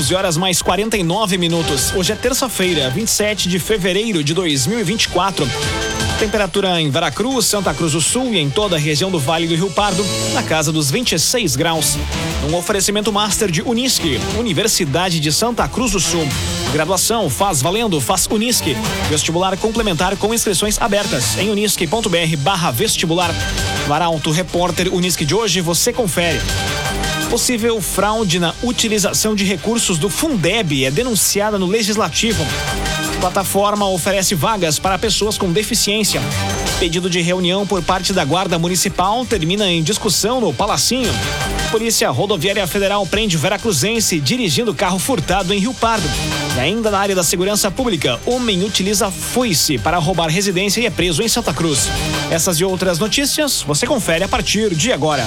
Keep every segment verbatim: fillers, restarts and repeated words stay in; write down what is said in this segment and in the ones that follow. onze horas mais quarenta e nove minutos. Hoje é terça-feira, vinte e sete de fevereiro de dois mil e vinte e quatro. Temperatura em Veracruz, Santa Cruz do Sul e em toda a região do Vale do Rio Pardo, na casa dos vinte e seis graus. Um oferecimento master de Unisc, Universidade de Santa Cruz do Sul. Graduação, faz valendo, faz Unisc. Vestibular complementar com inscrições abertas em unisc.br barra vestibular. Arauto, repórter Unisc de hoje, você confere. Possível fraude na utilização de recursos do Fundeb é denunciada no Legislativo. Plataforma oferece vagas para pessoas com deficiência. Pedido de reunião por parte da Guarda Municipal termina em discussão no Palacinho. Polícia Rodoviária Federal prende veracruzense dirigindo carro furtado em Rio Pardo. E ainda na área da segurança pública, homem utiliza foice para roubar residência e é preso em Santa Cruz. Essas e outras notícias você confere a partir de agora.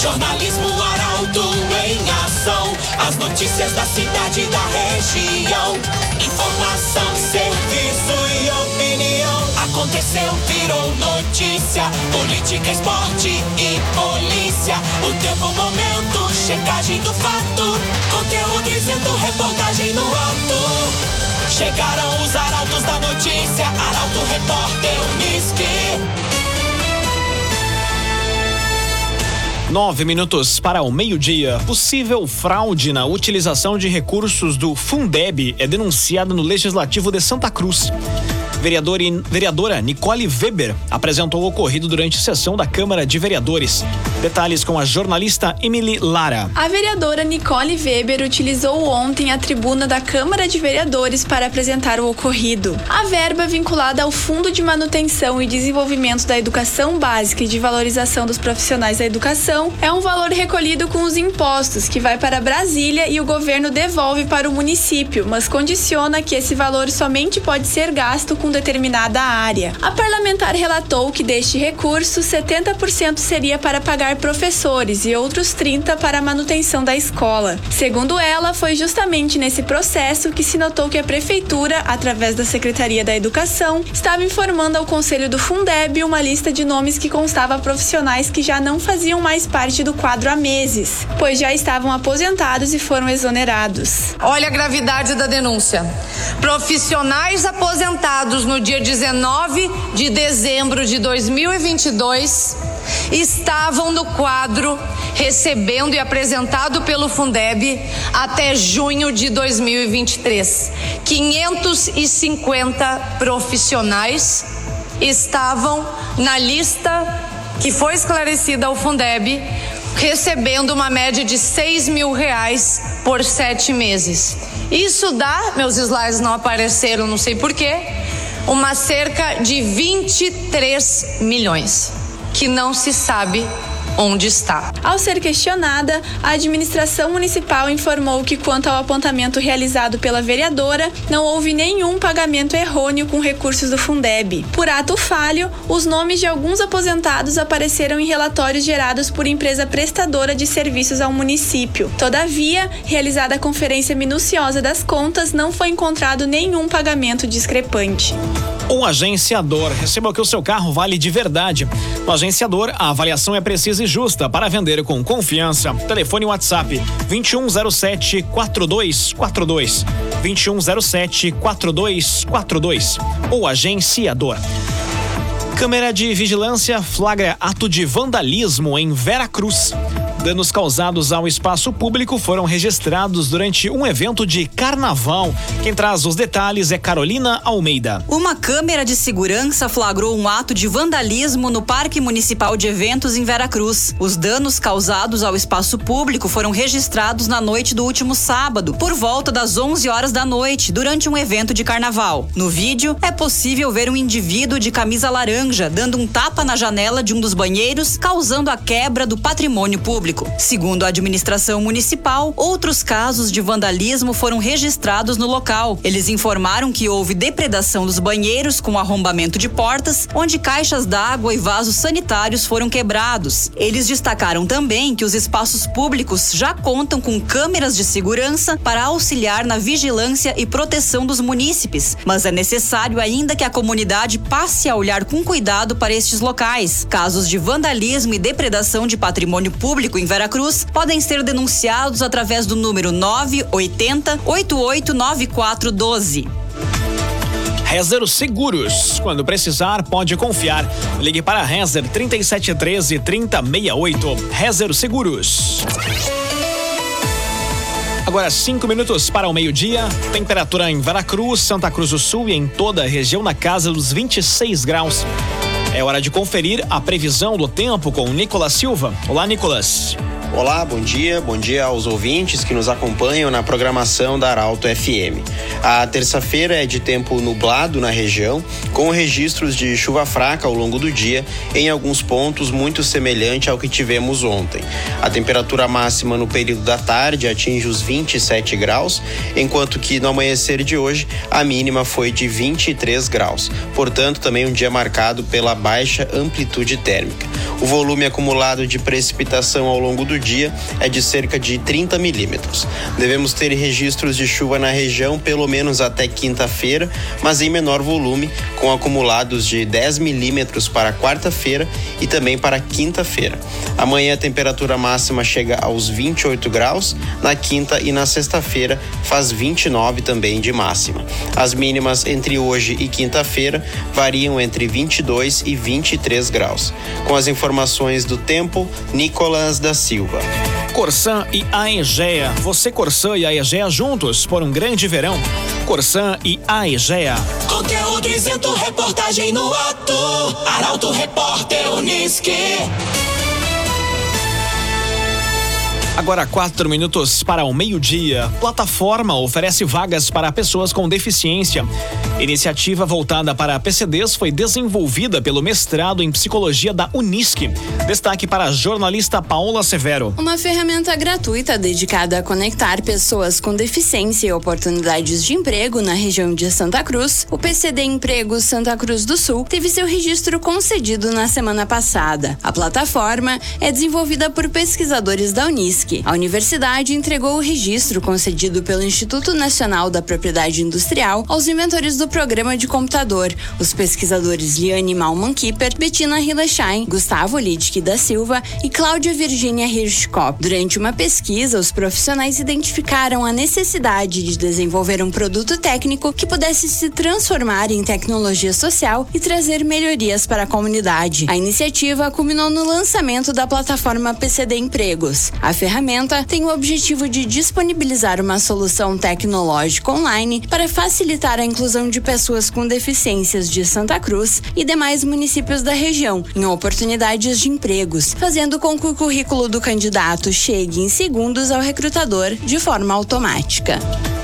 Jornalismo Arauto em ação, as notícias da cidade e da região. Informação, serviço e opinião. Aconteceu, virou notícia, política, esporte e polícia. O tempo, momento, checagem do fato, conteúdo dizendo, reportagem no ato. Chegaram os arautos da notícia, Arauto, repórter Unisc. Nove minutos para o meio-dia. Possível fraude na utilização de recursos do Fundeb é denunciada no Legislativo de Santa Cruz. Vereador e, vereadora Nicole Weber apresentou o ocorrido durante sessão da Câmara de Vereadores. Detalhes com a jornalista Emily Lara. A vereadora Nicole Weber utilizou ontem a tribuna da Câmara de Vereadores para apresentar o ocorrido. A verba vinculada ao Fundo de Manutenção e Desenvolvimento da Educação Básica e de Valorização dos Profissionais da Educação é um valor recolhido com os impostos que vai para Brasília e o governo devolve para o município, mas condiciona que esse valor somente pode ser gasto com determinada área. A parlamentar relatou que deste recurso, setenta por cento seria para pagar professores e outros trinta por cento para a manutenção da escola. Segundo ela, foi justamente nesse processo que se notou que a Prefeitura, através da Secretaria da Educação, estava informando ao Conselho do Fundeb uma lista de nomes que constava profissionais que já não faziam mais parte do quadro há meses, pois já estavam aposentados e foram exonerados. Olha a gravidade da denúncia. Profissionais aposentados no dia dezenove de dezembro de dois mil e vinte e dois, estavam no quadro recebendo e apresentado pelo Fundeb até junho de dois mil e vinte e três. quinhentos e cinquenta profissionais estavam na lista que foi esclarecida ao Fundeb, recebendo uma média de seis mil reais por sete meses. Isso dá, meus slides não apareceram, não sei porquê, uma cerca de vinte e três milhões, que não se sabe onde está. Ao ser questionada, a administração municipal informou que, quanto ao apontamento realizado pela vereadora, não houve nenhum pagamento errôneo com recursos do Fundeb. Por ato falho, os nomes de alguns aposentados apareceram em relatórios gerados por empresa prestadora de serviços ao município. Todavia, realizada a conferência minuciosa das contas, não foi encontrado nenhum pagamento discrepante. O agenciador. Receba que o seu carro vale de verdade. No agenciador, a avaliação é precisa e justa para vender com confiança. Telefone WhatsApp vinte e um zero sete, quatro dois quatro dois. vinte e um zero sete, quatro dois quatro dois. O agenciador. Câmera de vigilância flagra ato de vandalismo em Veracruz. Danos causados ao espaço público foram registrados durante um evento de carnaval. Quem traz os detalhes é Carolina Almeida. Uma câmera de segurança flagrou um ato de vandalismo no Parque Municipal de Eventos em Veracruz. Os danos causados ao espaço público foram registrados na noite do último sábado, por volta das onze horas da noite, durante um evento de carnaval. No vídeo, é possível ver um indivíduo de camisa laranja dando um tapa na janela de um dos banheiros, causando a quebra do patrimônio público. Segundo a administração municipal, outros casos de vandalismo foram registrados no local. Eles informaram que houve depredação dos banheiros com arrombamento de portas, onde caixas d'água e vasos sanitários foram quebrados. Eles destacaram também que os espaços públicos já contam com câmeras de segurança para auxiliar na vigilância e proteção dos munícipes, mas é necessário ainda que a comunidade passe a olhar com cuidado para estes locais. Casos de vandalismo e depredação de patrimônio público em Veracruz podem ser denunciados através do número nove oito zero, oito oito nove quatro um dois. Rezer Seguros. Quando precisar, pode confiar. Ligue para Rezer trinta e sete treze, trinta sessenta e oito. Rezer Seguros. Agora cinco minutos para o meio-dia. Temperatura em Veracruz, Santa Cruz do Sul e em toda a região na casa dos vinte e seis graus. É hora de conferir a previsão do tempo com Nicolas Silva. Olá, Nicolas. Olá, bom dia, bom dia aos ouvintes que nos acompanham na programação da Arauto F M. A terça-feira é de tempo nublado na região, com registros de chuva fraca ao longo do dia, em alguns pontos muito semelhante ao que tivemos ontem. A temperatura máxima no período da tarde atinge os vinte e sete graus, enquanto que no amanhecer de hoje a mínima foi de vinte e três graus. Portanto, também um dia marcado pela baixa amplitude térmica. O volume acumulado de precipitação ao longo do dia é de cerca de trinta milímetros. Devemos ter registros de chuva na região pelo menos até quinta-feira, mas em menor volume, com acumulados de dez milímetros para quarta-feira e também para quinta-feira. Amanhã a temperatura máxima chega aos vinte e oito graus, na quinta e na sexta-feira faz vinte e nove também de máxima. As mínimas entre hoje e quinta-feira variam entre vinte e dois e vinte e três graus. Com as informações do tempo, Nicolas da Silva. Corsan e Aegea. Você, Corsan e Aegea juntos por um grande verão. Corsan e Aegea. Conteúdo isento, reportagem no ato. Arauto Repórter Unisc. Agora quatro minutos para o meio-dia. Plataforma oferece vagas para pessoas com deficiência. Iniciativa voltada para P C Ds foi desenvolvida pelo mestrado em psicologia da Unisc. Destaque para a jornalista Paola Severo. Uma ferramenta gratuita dedicada a conectar pessoas com deficiência e oportunidades de emprego na região de Santa Cruz, o P C D Emprego Santa Cruz do Sul teve seu registro concedido na semana passada. A plataforma é desenvolvida por pesquisadores da Unisc. A universidade entregou o registro concedido pelo Instituto Nacional da Propriedade Industrial aos inventores do programa de computador, os pesquisadores Liane Malman Kipper, Bettina Hillesheim, Gustavo Liedtke da Silva e Cláudia Virginia Hirschkop. Durante uma pesquisa, os profissionais identificaram a necessidade de desenvolver um produto técnico que pudesse se transformar em tecnologia social e trazer melhorias para a comunidade. A iniciativa culminou no lançamento da plataforma P C D Empregos. A A ferramenta tem o objetivo de disponibilizar uma solução tecnológica online para facilitar a inclusão de pessoas com deficiências de Santa Cruz e demais municípios da região em oportunidades de empregos, fazendo com que o currículo do candidato chegue em segundos ao recrutador de forma automática.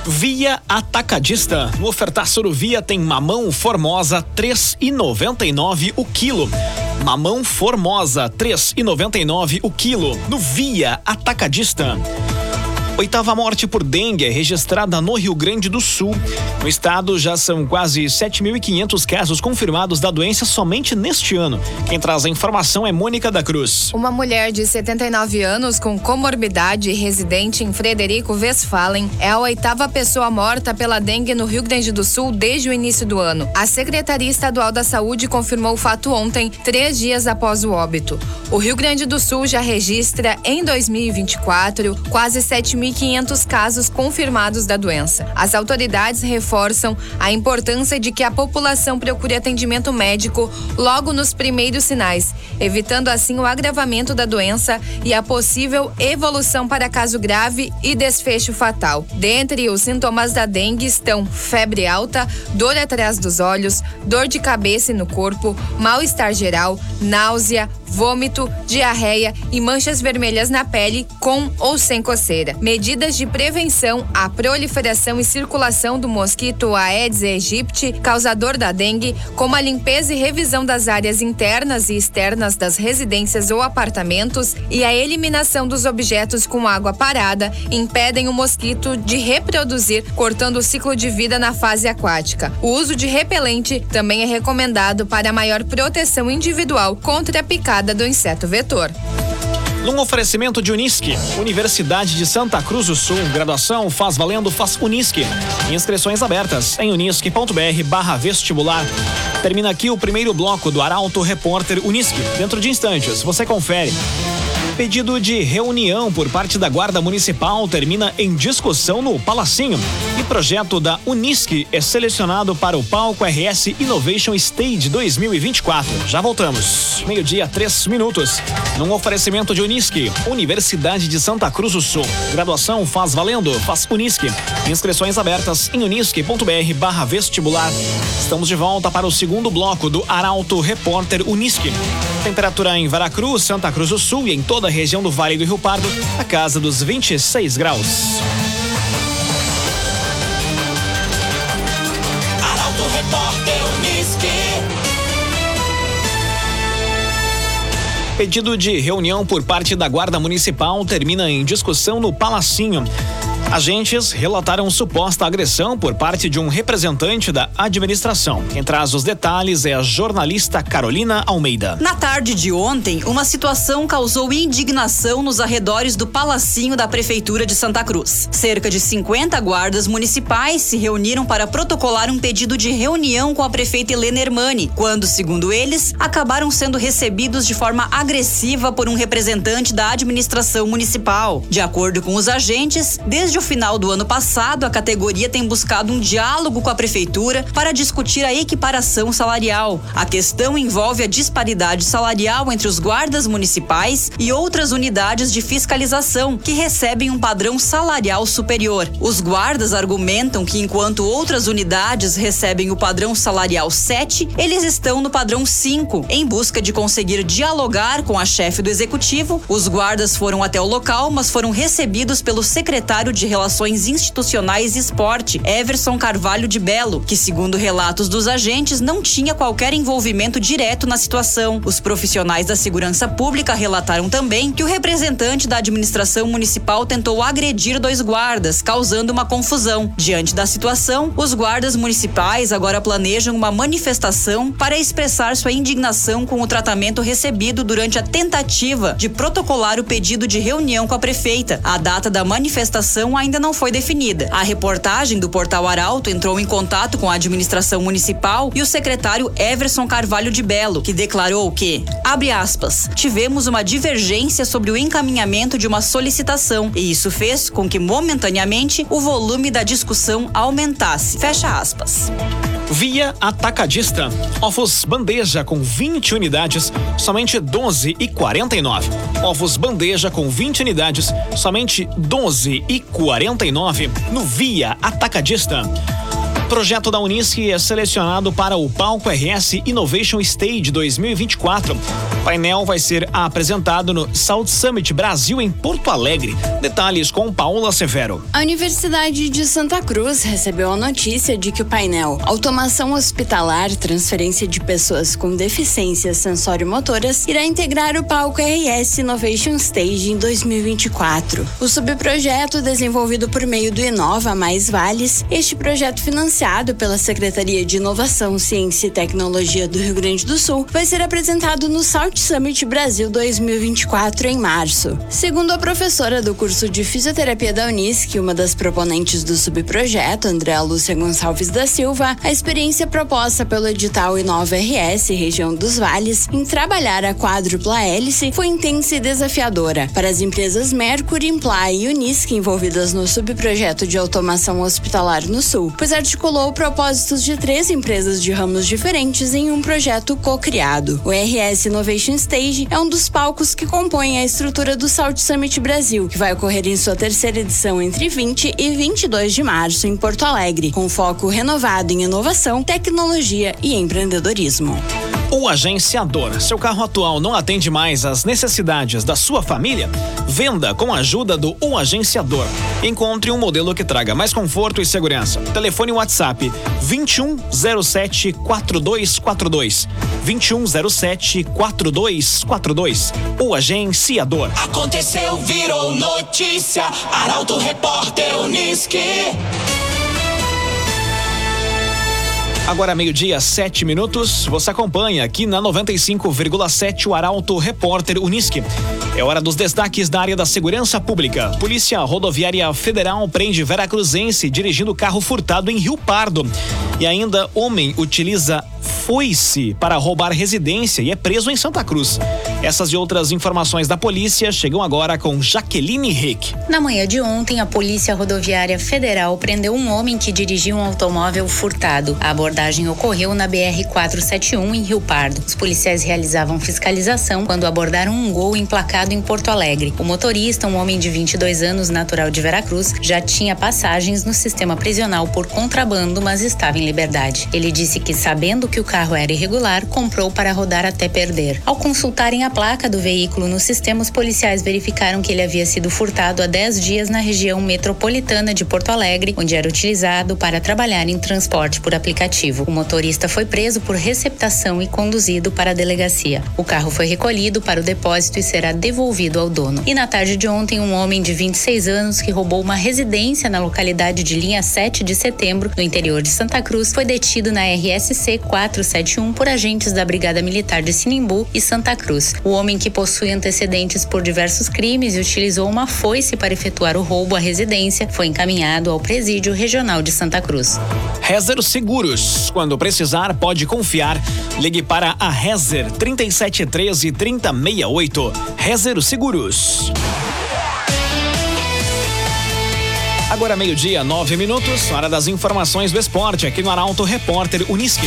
Via Atacadista. No ofertaço do Via tem mamão Formosa três reais e noventa e nove centavos o quilo. Mamão Formosa, três reais e noventa e nove centavos o quilo, no Via Atacadista. Oitava morte por dengue é registrada no Rio Grande do Sul. No estado já são quase sete mil e quinhentos casos confirmados da doença somente neste ano. Quem traz a informação é Mônica da Cruz. Uma mulher de setenta e nove anos com comorbidade residente em Frederico Westphalen é a oitava pessoa morta pela dengue no Rio Grande do Sul desde o início do ano. A Secretaria Estadual da Saúde confirmou o fato ontem, três dias após o óbito. O Rio Grande do Sul já registra em dois mil e vinte e quatro quase sete mil e quinhentos casos confirmados da doença. As autoridades reforçam a importância de que a população procure atendimento médico logo nos primeiros sinais, evitando assim o agravamento da doença e a possível evolução para caso grave e desfecho fatal. Dentre os sintomas da dengue estão febre alta, dor atrás dos olhos, dor de cabeça e no corpo, mal-estar geral, náusea, vômito, diarreia e manchas vermelhas na pele com ou sem coceira. Medidas de prevenção à proliferação e circulação do mosquito Aedes aegypti, causador da dengue, como a limpeza e revisão das áreas internas e externas das residências ou apartamentos e a eliminação dos objetos com água parada, impedem o mosquito de reproduzir, cortando o ciclo de vida na fase aquática. O uso de repelente também é recomendado para maior proteção individual contra a picada do inseto vetor. Num oferecimento de Unisc, Universidade de Santa Cruz do Sul, graduação faz valendo, faz Unisc. Inscrições abertas em unisc.br barra vestibular. Termina aqui o primeiro bloco do Arauto Repórter Unisc. Dentro de instantes, você confere. Pedido de reunião por parte da Guarda Municipal termina em discussão no Palacinho. E projeto da Unisc é selecionado para o palco R S Innovation Stage dois mil e vinte e quatro. Já voltamos. Meio-dia, três minutos. Num oferecimento de Unisc, Universidade de Santa Cruz do Sul. Graduação faz valendo, faz Unisc. Inscrições abertas em unisc.br barra vestibular. Estamos de volta para o segundo bloco do Arauto Repórter Unisc. Temperatura em Veracruz, Santa Cruz do Sul e em toda a região do Vale do Rio Pardo, a casa dos vinte e seis graus. Arauto Repórter Unisc. Pedido de reunião por parte da Guarda Municipal termina em discussão no Palacinho. Agentes relataram suposta agressão por parte de um representante da administração. Quem traz os detalhes é a jornalista Carolina Almeida. Na tarde de ontem, uma situação causou indignação nos arredores do Palacinho da Prefeitura de Santa Cruz. Cerca de cinquenta guardas municipais se reuniram para protocolar um pedido de reunião com a prefeita Helena Hermani, quando, segundo eles, acabaram sendo recebidos de forma agressiva por um representante da administração municipal. De acordo com os agentes, desde no final do ano passado, a categoria tem buscado um diálogo com a prefeitura para discutir a equiparação salarial. A questão envolve a disparidade salarial entre os guardas municipais e outras unidades de fiscalização, que recebem um padrão salarial superior. Os guardas argumentam que, enquanto outras unidades recebem o padrão salarial sete, eles estão no padrão cinco. Em busca de conseguir dialogar com a chefe do executivo, os guardas foram até o local, mas foram recebidos pelo secretário de Relações Institucionais e Esporte, Everson Carvalho de Bello, que, segundo relatos dos agentes, não tinha qualquer envolvimento direto na situação. Os profissionais da segurança pública relataram também que o representante da administração municipal tentou agredir dois guardas, causando uma confusão. Diante da situação, os guardas municipais agora planejam uma manifestação para expressar sua indignação com o tratamento recebido durante a tentativa de protocolar o pedido de reunião com a prefeita. A data da manifestação ainda não foi definida. A reportagem do Portal Arauto entrou em contato com a administração municipal e o secretário Everson Carvalho de Bello, que declarou que, abre aspas, tivemos uma divergência sobre o encaminhamento de uma solicitação e isso fez com que, momentaneamente, o volume da discussão aumentasse. Fecha aspas. Via Atacadista. Ovos bandeja com vinte unidades, somente doze e quarenta e nove. Ovos bandeja com vinte unidades, somente doze e quarenta e nove. No Via Atacadista. Projeto da Unisc é selecionado para o palco R S Innovation Stage dois mil e vinte e quatro. O painel vai ser apresentado no South Summit Brasil, em Porto Alegre. Detalhes com Paula Severo. A Universidade de Santa Cruz recebeu a notícia de que o painel Automação Hospitalar, Transferência de Pessoas com Deficiências Sensório-Motoras irá integrar o palco R S Innovation Stage em dois mil e vinte e quatro. O subprojeto, desenvolvido por meio do Inova Mais Vales, este projeto financeiro financiado pela Secretaria de Inovação, Ciência e Tecnologia do Rio Grande do Sul, vai ser apresentado no South Summit Brasil dois mil e vinte e quatro em março. Segundo a professora do curso de Fisioterapia da Unisc, uma das proponentes do subprojeto, André Lúcia Gonçalves da Silva, a experiência proposta pelo edital Inova R S, região dos Vales, em trabalhar a quádrupla hélice foi intensa e desafiadora. Para as empresas Mercury, Implay e Unisc envolvidas no subprojeto de automação hospitalar no Sul, pois articulou Colou propósitos de três empresas de ramos diferentes em um projeto co-criado. O R S Innovation Stage é um dos palcos que compõem a estrutura do South Summit Brasil, que vai ocorrer em sua terceira edição entre vinte e vinte e dois de março em Porto Alegre, com foco renovado em inovação, tecnologia e empreendedorismo. O agenciador. Seu carro atual não atende mais às necessidades da sua família? Venda com a ajuda do O Agenciador. Encontre um modelo que traga mais conforto e segurança. Telefone WhatsApp vinte e um zero sete, quatro dois quatro dois. vinte e um zero sete, quatro dois quatro dois. O Agenciador. Aconteceu, virou notícia. Arauto Repórter Unisc. Agora meio-dia, sete minutos, você acompanha aqui na noventa e cinco vírgula sete o Arauto Repórter Unisc. É hora dos destaques da área da segurança pública. Polícia Rodoviária Federal prende veracruzense dirigindo carro furtado em Rio Pardo. E ainda, homem utiliza foice para roubar residência e é preso em Santa Cruz. Essas e outras informações da polícia chegam agora com Jaqueline Rick. Na manhã de ontem, a Polícia Rodoviária Federal prendeu um homem que dirigiu um automóvel furtado. A abordagem ocorreu na B R quatrocentos e setenta e um, em Rio Pardo. Os policiais realizavam fiscalização quando abordaram um Gol emplacado em Porto Alegre. O motorista, um homem de vinte e dois anos, natural de Veracruz, já tinha passagens no sistema prisional por contrabando, mas estava em liberdade. Ele disse que, sabendo que o carro era irregular, comprou para rodar até perder. Ao consultarem a placa do veículo no sistema, os policiais verificaram que ele havia sido furtado há dez dias na região metropolitana de Porto Alegre, onde era utilizado para trabalhar em transporte por aplicativo. O motorista foi preso por receptação e conduzido para a delegacia. O carro foi recolhido para o depósito e será devolvido ao dono. E na tarde de ontem, um homem de vinte e seis anos que roubou uma residência na localidade de Linha sete de setembro, no interior de Santa Cruz, foi detido na R S C quatrocentos e setenta e um por agentes da Brigada Militar de Sinimbu e Santa Cruz. O homem, que possui antecedentes por diversos crimes e utilizou uma foice para efetuar o roubo à residência, foi encaminhado ao Presídio Regional de Santa Cruz. Rezer Seguros. Quando precisar, pode confiar. Ligue para a Rezer trinta e sete treze, trinta sessenta e oito. Rezer Seguros. Agora meio-dia, nove minutos, hora das informações do esporte aqui no Arauto Repórter Unisc.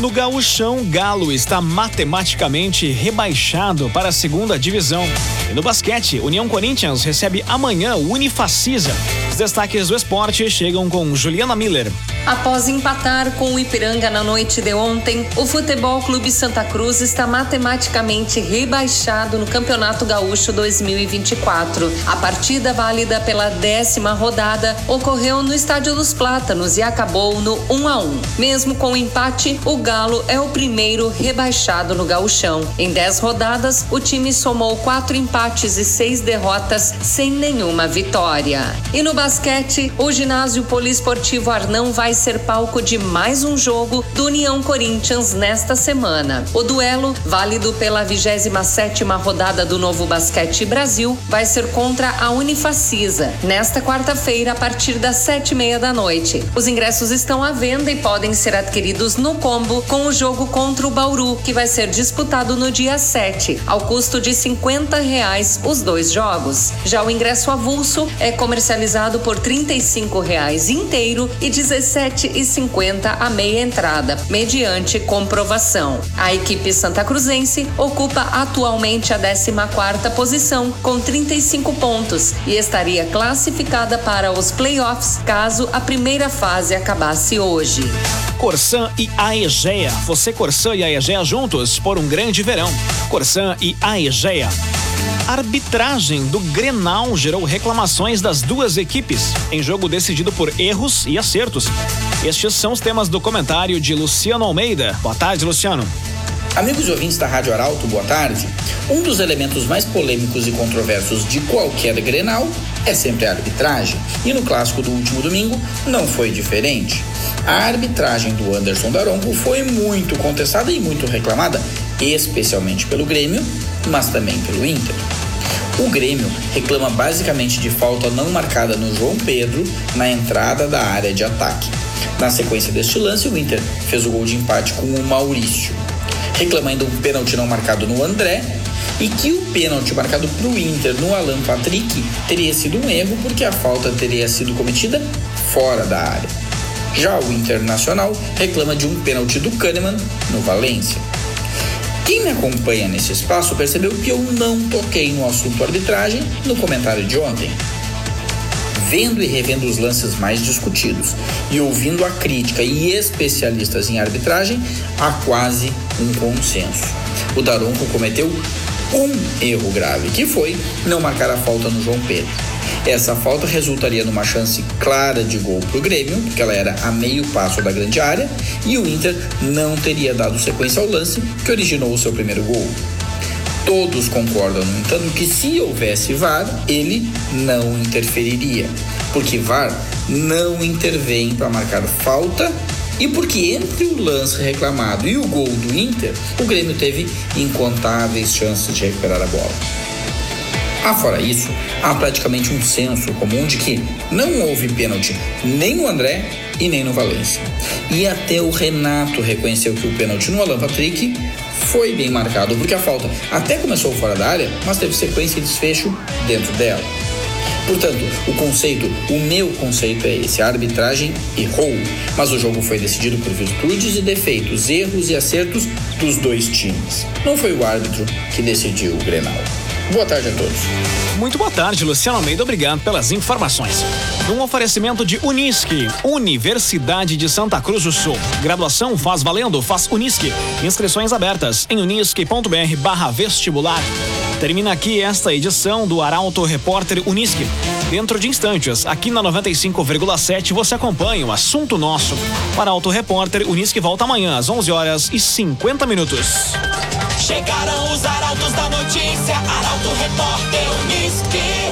No Gaúchão, Galo está matematicamente rebaixado para a segunda divisão. E no basquete, União Corinthians recebe amanhã o Unifacisa. Os destaques do esporte chegam com Juliana Miller. Após empatar com o Ipiranga na noite de ontem, o Futebol Clube Santa Cruz está matematicamente rebaixado no Campeonato Gaúcho dois mil e vinte e quatro. A partida, válida pela décima rodada, ocorreu no Estádio dos Plátanos e acabou no um a um. Mesmo com o empate, o Galo é o primeiro rebaixado no Gaúchão. Em dez rodadas, o time somou quatro empates e seis derrotas, sem nenhuma vitória. E no basquete, o ginásio poliesportivo Arnão vai ser palco de mais um jogo do União Corinthians nesta semana. O duelo, válido pela vigésima sétima rodada do Novo Basquete Brasil, vai ser contra a Unifacisa, nesta quarta-feira, a partir das sete e meia da noite. Os ingressos estão à venda e podem ser adquiridos no combo com o jogo contra o Bauru, que vai ser disputado no dia sete, ao custo de cinquenta reais os dois jogos. Já o ingresso avulso é comercializado por trinta e cinco reais inteiro e dezessete reais e cinquenta centavos a meia entrada, mediante comprovação. A equipe santacruzense ocupa atualmente a décima quarta posição, com trinta e cinco pontos, e estaria classificada para os playoffs caso a primeira fase acabasse hoje. Corsan e Aegea. Você, Corsan e Aegea juntos por um grande verão. Corsan e Aegea. Arbitragem do Grenal gerou reclamações das duas equipes em jogo decidido por erros e acertos. Estes são os temas do comentário de Luciano Almeida. Boa tarde, Luciano. Amigos e ouvintes da Rádio Arauto, boa tarde. Um dos elementos mais polêmicos e controversos de qualquer Grenal é sempre a arbitragem, e no clássico do último domingo não foi diferente. A arbitragem do Anderson Daronco foi muito contestada e muito reclamada, especialmente pelo Grêmio, mas também pelo Inter. O Grêmio reclama basicamente de falta não marcada no João Pedro na entrada da área de ataque. Na sequência deste lance, o Inter fez o gol de empate com o Maurício, reclamando um pênalti não marcado no André, e que o pênalti marcado para o Inter no Alan Patrick teria sido um erro porque a falta teria sido cometida fora da área. Já o Internacional reclama de um pênalti do Kahneman no Valência. Quem me acompanha nesse espaço percebeu que eu não toquei no assunto arbitragem no comentário de ontem. Vendo e revendo os lances mais discutidos e ouvindo a crítica e especialistas em arbitragem, há quase um consenso. O Daronco cometeu um erro grave, que foi não marcar a falta no João Pedro. Essa falta resultaria numa chance clara de gol para o Grêmio, porque ela era a meio passo da grande área, e o Inter não teria dado sequência ao lance que originou o seu primeiro gol. Todos concordam, no entanto, que se houvesse V A R, ele não interferiria, porque V A R não intervém para marcar falta, e porque entre o lance reclamado e o gol do Inter, o Grêmio teve incontáveis chances de recuperar a bola. Afora isso, há praticamente um senso comum de que não houve pênalti nem no André e nem no Valência. E até o Renato reconheceu que o pênalti no Alan Patrick foi bem marcado, porque a falta até começou fora da área, mas teve sequência e desfecho dentro dela. Portanto, o conceito, o meu conceito é esse, a arbitragem errou, mas o jogo foi decidido por virtudes e defeitos, erros e acertos dos dois times. Não foi o árbitro que decidiu o Grenal. Boa tarde a todos. Muito boa tarde, Luciano Almeida. Obrigado pelas informações. Um oferecimento de Unisc, Universidade de Santa Cruz do Sul. Graduação faz valendo, faz Unisc. Inscrições abertas em unisc.br barra vestibular. Termina aqui esta edição do Arauto Repórter Unisc. Dentro de instantes, aqui na noventa e cinco vírgula sete, você acompanha o assunto nosso. O Arauto Repórter Unisc volta amanhã às onze horas e cinquenta minutos. Chegaram os arautos da notícia, Arauto Repórter Unisc.